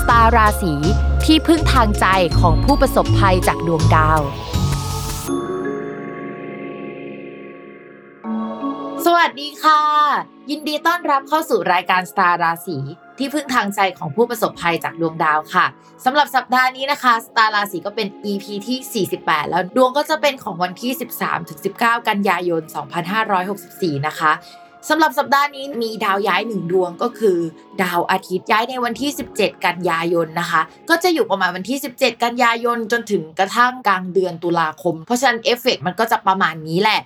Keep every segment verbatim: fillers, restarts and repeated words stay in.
สตาร์ราศีที่พึ่งทางใจของผู้ประสบภัยจากดวงดาวสวัสดีค่ะยินดีต้อนรับเข้าสู่รายการสตาร์ราศีที่พึ่งทางใจของผู้ประสบภัยจากดวงดาวค่ะสำหรับสัปดาห์นี้นะคะสตาร์ราศีก็เป็น อี พี ที่สี่สิบแปดแล้วดวงก็จะเป็นของวันที่ สิบสามถึงสิบเก้า กันยายน สองพันห้าร้อยหกสิบสี่นะคะสำหรับสัปดาห์นี้มีดาวย้ายหนึ่งดวงก็คือดาวอาทิตย์ย้ายในวันที่สิบเจ็ดกันยายนนะคะก็จะอยู่ประมาณวันที่สิบเจ็ดกันยายนจนถึงกระทั่งกลางเดือนตุลาคมเพราะฉะนั้นเอฟเฟคมันก็จะประมาณนี้แหละ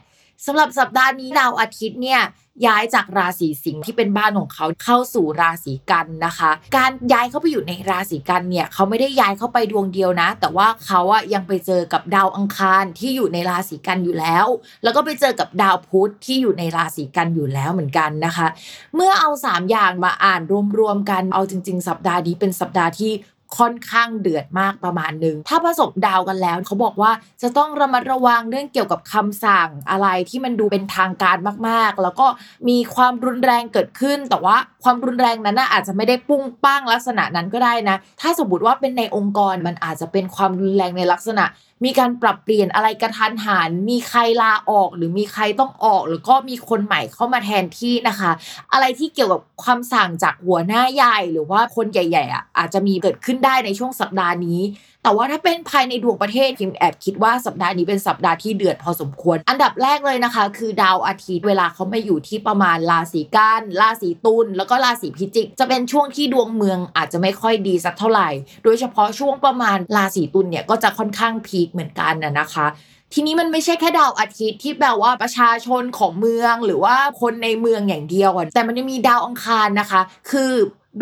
สำหรับสัปดาห์นี้ดาวอาทิตย์เนี่ยย้ายจากราศีสิงห์ที่เป็นบ้านของเขาเข้าสู่ราศีกันนะคะการย้ายเข้าไปอยู่ในราศีกันเนี่ยเขาไม่ได้ย้ายเข้าไปดวงเดียวนะแต่ว่าเขาอะยังไปเจอกับดาวอังคารที่อยู่ในราศีกันอยู่แล้วแล้วก็ไปเจอกับดาวพุธที่อยู่ในราศีกันอยู่แล้วเหมือนกันนะคะเมื่อเอาสามอย่างมาอ่านรวมๆกันเอาจริงๆสัปดาห์นี้เป็นสัปดาห์ที่ค่อนข้างเดือดมากประมาณนึงถ้าผสมดาวกันแล้วเขาบอกว่าจะต้องระมัดระวังเรื่องเกี่ยวกับคำสั่งอะไรที่มันดูเป็นทางการมากๆแล้วก็มีความรุนแรงเกิดขึ้นแต่ว่าความรุนแรงนั้นน่ะอาจจะไม่ได้ปุ้งปั้งลักษณะนั้นก็ได้นะถ้าสมมติว่าเป็นในองค์กรมันอาจจะเป็นความรุนแรงในลักษณะมีการปรับเปลี่ยนอะไรกระทันหันมีใครลาออกหรือมีใครต้องออกหรือก็มีคนใหม่เข้ามาแทนที่นะคะอะไรที่เกี่ยวกับคำสั่งจากหัวหน้าใหญ่หรือว่าคนใหญ่ๆอ่ะอาจจะมีเกิดขึ้นได้ในช่วงสัปดาห์นี้แต่ว่าถ้าเป็นภายในดวงประเทศพิมแอบคิดว่าสัปดาห์นี้เป็นสัปดาห์ที่เดือดพอสมควรอันดับแรกเลยนะคะคือดาวอาทิตย์เวลาเขามาอยู่ที่ประมาณราศีกันราศีตุลแล้วก็ราศีพิจิกจะเป็นช่วงที่ดวงเมืองอาจจะไม่ค่อยดีสักเท่าไหร่โดยเฉพาะช่วงประมาณราศีตุลเนี่ยก็จะค่อนข้างพีคเหมือนกันน่ะนะคะทีนี้มันไม่ใช่แค่ดาวอาทิตย์ที่แบบว่าประชาชนของเมืองหรือว่าคนในเมืองอย่างเดียวแต่มันยังมีดาวอังคารนะคะคือ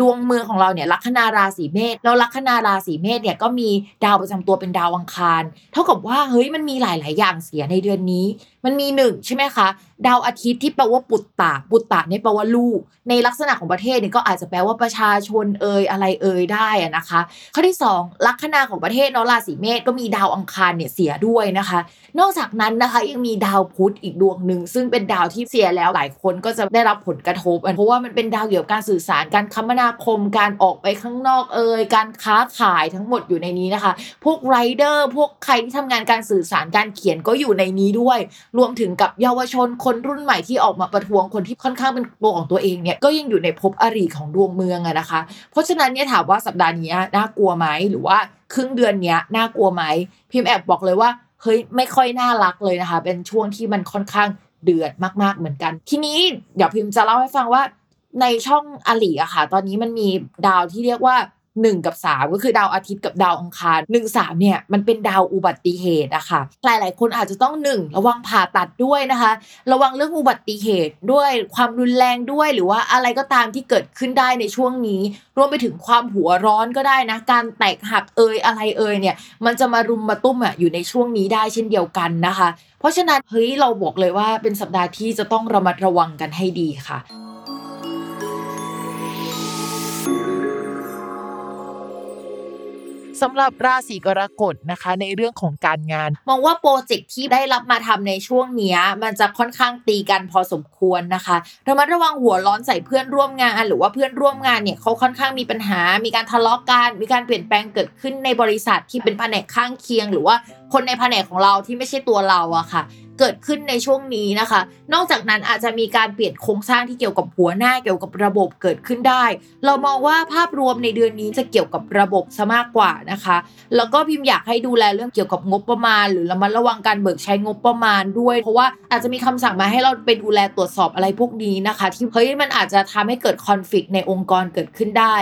ดวงเมืองของเราเนี่ยลัคนาราศีเมษแล้วลัคนาราศีเมษเนี่ยก็มีดาวประจำตัวเป็นดาวอังคารเท่ากับว่าเฮ้ยมันมีหลายๆอย่างเสียในเดือนนี้มันมีหนึ่งใช่มั้ยคะดาวอาทิตย์ที่แปลว่าปุตตะปุตตะเนี่ยแปลว่าลูกในลักษณะของประเทศเนี่ยก็อาจจะแปลว่าประชาชนเอ่ยอะไรเอ่ยได้อ่ะนะคะข้อที่สองลัคนาของประเทศเนาะราศีเมษก็มีดาวอังคารเนี่ยเสียด้วยนะคะนอกจากนั้นนะคะยังมีดาวพุธอีกดวงนึงซึ่งเป็นดาวที่เสียแล้วหลายคนก็จะได้รับผลกระทบเพราะว่ามันเป็นดาวเกี่ยวกับการสื่อสารการคมนาคมการออกไปข้างนอกเอ่ยการค้าขายทั้งหมดอยู่ในนี้นะคะพวกไรเดอร์พวกใครที่ทำงานการสื่อสารการเขียนก็อยู่ในนี้ด้วยรวมถึงกับเยาวชนคนรุ่นใหม่ที่ออกมาประท้วงคนที่ค่อนข้างเป็นตัวของตัวเองเนี่ยก็ยังอยู่ในภพอริของดวงเมืองอะนะคะเพราะฉะนั้นเนี่ยถามว่าสัปดาห์นี้น่ากลัวไหมหรือว่าครึ่งเดือนเนี้ยน่ากลัวไหมพิมพ์แอบบอกเลยว่าเฮ้ยไม่ค่อยน่ารักเลยนะคะเป็นช่วงที่มันค่อนข้างเดือดมากๆเหมือนกันทีนี้เดี๋ยวพิมพ์จะเล่าให้ฟังว่าในช่องอริอะค่ะตอนนี้มันมีดาวที่เรียกว่าหนึ่งกับสามก็คือดาวอาทิตย์กับดาวอังคารหนึ่ง สามเนี่ยมันเป็นดาวอุบัติเหตุอะค่ะหลายๆคนอาจจะต้องหนึ่งระวังผ่าตัดด้วยนะคะระวังเรื่องอุบัติเหตุด้วยความรุนแรงด้วยหรือว่าอะไรก็ตามที่เกิดขึ้นได้ในช่วงนี้รวมไปถึงความหัวร้อนก็ได้นะการแตกหักเอ่ยอะไรเอ่ยเนี่ยมันจะมารุมมาตุ้มอะอยู่ในช่วงนี้ได้เช่นเดียวกันนะคะเพราะฉะนั้นเฮ้ยเราบอกเลยว่าเป็นสัปดาห์ที่จะต้องระมัดระวังกันให้ดีค่ะสำหรับราศีกรกฎนะคะในเรื่องของการงานมองว่าโปรเจกต์ที่ได้รับมาทำในช่วงนี้มันจะค่อนข้างตีกันพอสมควรนะคะระมัดระวังหัวร้อนใส่เพื่อนร่วมงานหรือว่าเพื่อนร่วมงานเนี่ยเขาค่อนข้างมีปัญหามีการทะเลาะกันมีการเปลี่ยนแปลงเกิดขึ้นในบริษัทที่เป็นแผนกข้างเคียงหรือว่าคนในแผนกของเราที่ไม่ใช่ตัวเราอะค่ะ เกิดขึ้นในช่วงนี้นะคะนอกจากนั้นอาจจะมีการเปลี่ยนโครงสร้างที่เกี่ยวกับหัวหน้าเกี่ยวกับระบบเกิดขึ้นได้เรามองว่าภาพรวมในเดือนนี้จะเกี่ยวกับระบบซะมากกว่านะคะแล้วก็พิมพ์อยากให้ดูแลเรื่องเกี่ยวกับงบประมาณหรือระมัดระวังการเบิกใช้งบประมาณด้วยเพราะว่าอาจจะมีคำสั่งมาให้เราไปดูแลตรวจสอบอะไรพวกนี้นะคะที่เฮ้ยมันอาจจะทำให้เกิดคอนฟลิกต์ในองค์กรเกิดขึ้นได้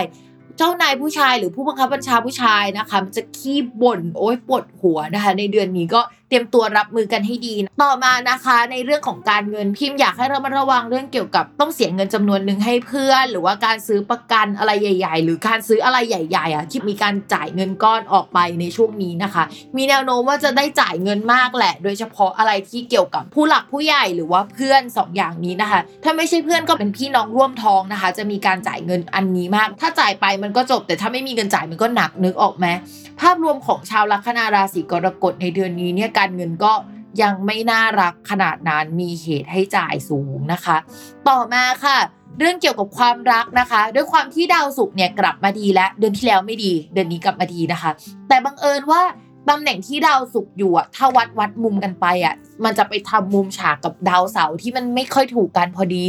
เจ้านายผู้ชายหรือผู้บังคับบัญชาผู้ชายนะคะมันจะขี้บ่นโอ๊ยปวดหัวนะคะในเดือนนี้ก็เตรียมตัวรับมือกันให้ดีต่อมานะคะในเรื่องของการเงินพิมพ์อยากให้เรามาระวังเรื่องเกี่ยวกับต้องเสียเงินจำนวนนึงให้เพื่อนหรือว่าการซื้อประกันอะไรใหญ่ๆหรือการซื้ออะไรใหญ่ๆอ่ะที่มีการจ่ายเงินก้อนออกไปในช่วงนี้นะคะมีแนวโน้มว่าจะได้จ่ายเงินมากแหละโดยเฉพาะอะไรที่เกี่ยวกับผู้หลักผู้ใหญ่หรือว่าเพื่อนสองอย่างนี้นะคะถ้าไม่ใช่เพื่อนก็เป็นพี่น้องร่วมท้องนะคะจะมีการจ่ายเงินอันนี้มากถ้าจ่ายไปมันก็จบแต่ถ้าไม่มีเงินจ่ายมันก็หนักนึกออกไหมภาพรวมของชาวลัคนาราศีกรกฎในเดือนนี้เนี่ยการเงินก็ยังไม่น่ารักขนาดนั้นมีเหตุให้จ่ายสูงนะคะต่อมาค่ะเรื่องเกี่ยวกับความรักนะคะด้วยความที่ดาวศุกร์เนี่ยกลับมาดีแล้วเดือนที่แล้วไม่ดีเดือนนี้กลับมาดีนะคะแต่บังเอิญว่าตำแหน่งที่ดาวศุกร์อยู่อ่ะถ้าวัดวัดมุมกันไปอ่ะมันจะไปทำมุมฉากกับดาวเสาร์ที่มันไม่ค่อยถูกกันพอดี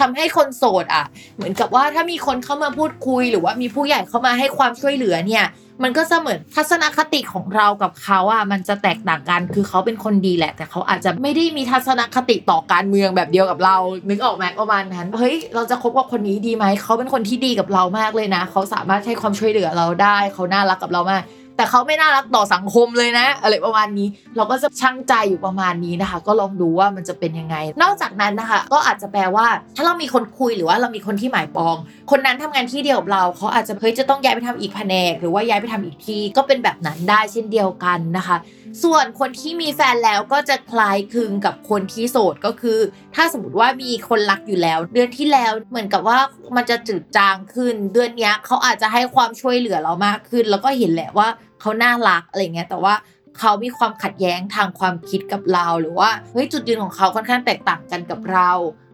ทำให้คนโสดอ่ะเหมือนกับว่าถ้ามีคนเข้ามาพูดคุยหรือว่ามีผู้ใหญ่เข้ามาให้ความช่วยเหลือเนี่ยมันก็จะเหมือนทัศนคติของเรากับเขาอ่ะมันจะแตกต่างกันคือเขาเป็นคนดีแหละแต่เขาอาจจะไม่ได้มีทัศนคติต่อการเมืองแบบเดียวกับเรานึกออกไหมประมาณนั้นเฮ้ยเราจะคบกับคนนี้ดีไหมเขาเป็นคนที่ดีกับเรามากเลยนะเขาสามารถให้ความช่วยเหลือเราได้เขาน่ารักกับเรามากแต่เขาไม่น่ารักต่อสังคมเลยนะอะไรประมาณนี้เราก็จะชั่งใจอยู่ประมาณนี้นะคะก็ลองดูว่ามันจะเป็นยังไงนอกจากนั้นนะคะก็อาจจะแปลว่าถ้าเรามีคนคุยหรือว่าเรามีคนที่หมายปองคนนั้นทำงานที่เดียวกับเราเขาอาจจะเฮ้ยจะต้องย้ายไปทำอีกแผนกหรือว่าย้ายไปทำอีกที่ก็เป็นแบบนั้นได้เช่นเดียวกันนะคะส่วนคนที่มีแฟนแล้วก็จะคล้ายคลึงกับคนที่โสดก็คือถ้าสมมติว่ามีคนรักอยู่แล้วเดือนที่แล้วเหมือนกับว่ามันจะจืดจางขึ้นเดือนนี้เขาอาจจะให้ความช่วยเหลือเรามากขึ้นแล้วก็เห็นแหละว่าเขาน่ารักอะไรเงี้ยแต่ว่าเขามีความขัดแย้งทางความคิดกับเราหรือว่าเฮ้ยจุดยืนของเขาค่อนข้างแตกต่างกันกับเรา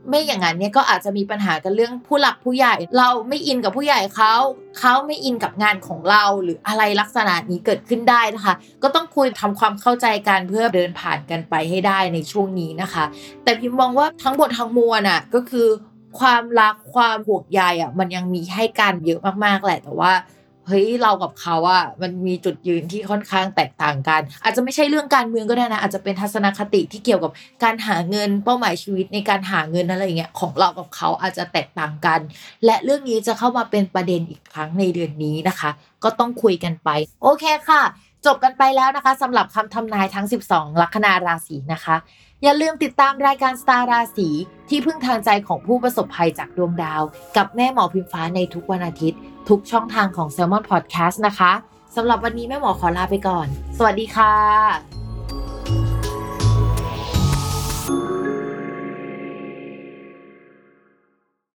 ไม่อย่างนั้นเนี่ยก็อาจจะมีปัญหากันเรื่องผู้หลักผู้ใหญ่เราไม่อินกับผู้ใหญ่เขาเขาไม่อินกับงานของเราหรืออะไรลักษณะนี้เกิดขึ้นได้นะคะก็ต้องคุยทำความเข้าใจกันเพื่อเดินผ่านกันไปให้ได้ในช่วงนี้นะคะแต่พิมมองว่าทั้งหมดทั้งมวลน่ะก็คือความรักความห่วงใยอ่ะมันยังมีให้กันเยอะมากๆแหละแต่ว่าเฮ้ยเรากับเขาอ่ะมันมีจุดยืนที่ค่อนข้างแตกต่างกันอาจจะไม่ใช่เรื่องการเมืองก็ได้นะอาจจะเป็นทัศนคติที่เกี่ยวกับการหาเงินเป้าหมายชีวิตในการหาเงินอะไรอย่างเงี้ยของเรากับเขาอาจจะแตกต่างกันและเรื่องนี้จะเข้ามาเป็นประเด็นอีกครั้งในเดือนนี้นะคะก็ต้องคุยกันไปโอเคค่ะจบกันไปแล้วนะคะสำหรับคำทำนายทั้งสิบสองลัคนาราศีนะคะอย่าลืมติดตามรายการสตาร์ราศีที่พึ่งทางใจของผู้ประสบภัยจากดวงดาวกับแม่หมอพิมฟ้าในทุกวันอาทิตย์ทุกช่องทางของ Salmon Podcast นะคะสำหรับวันนี้แม่หมอขอลาไปก่อนสวัสดีค่ะ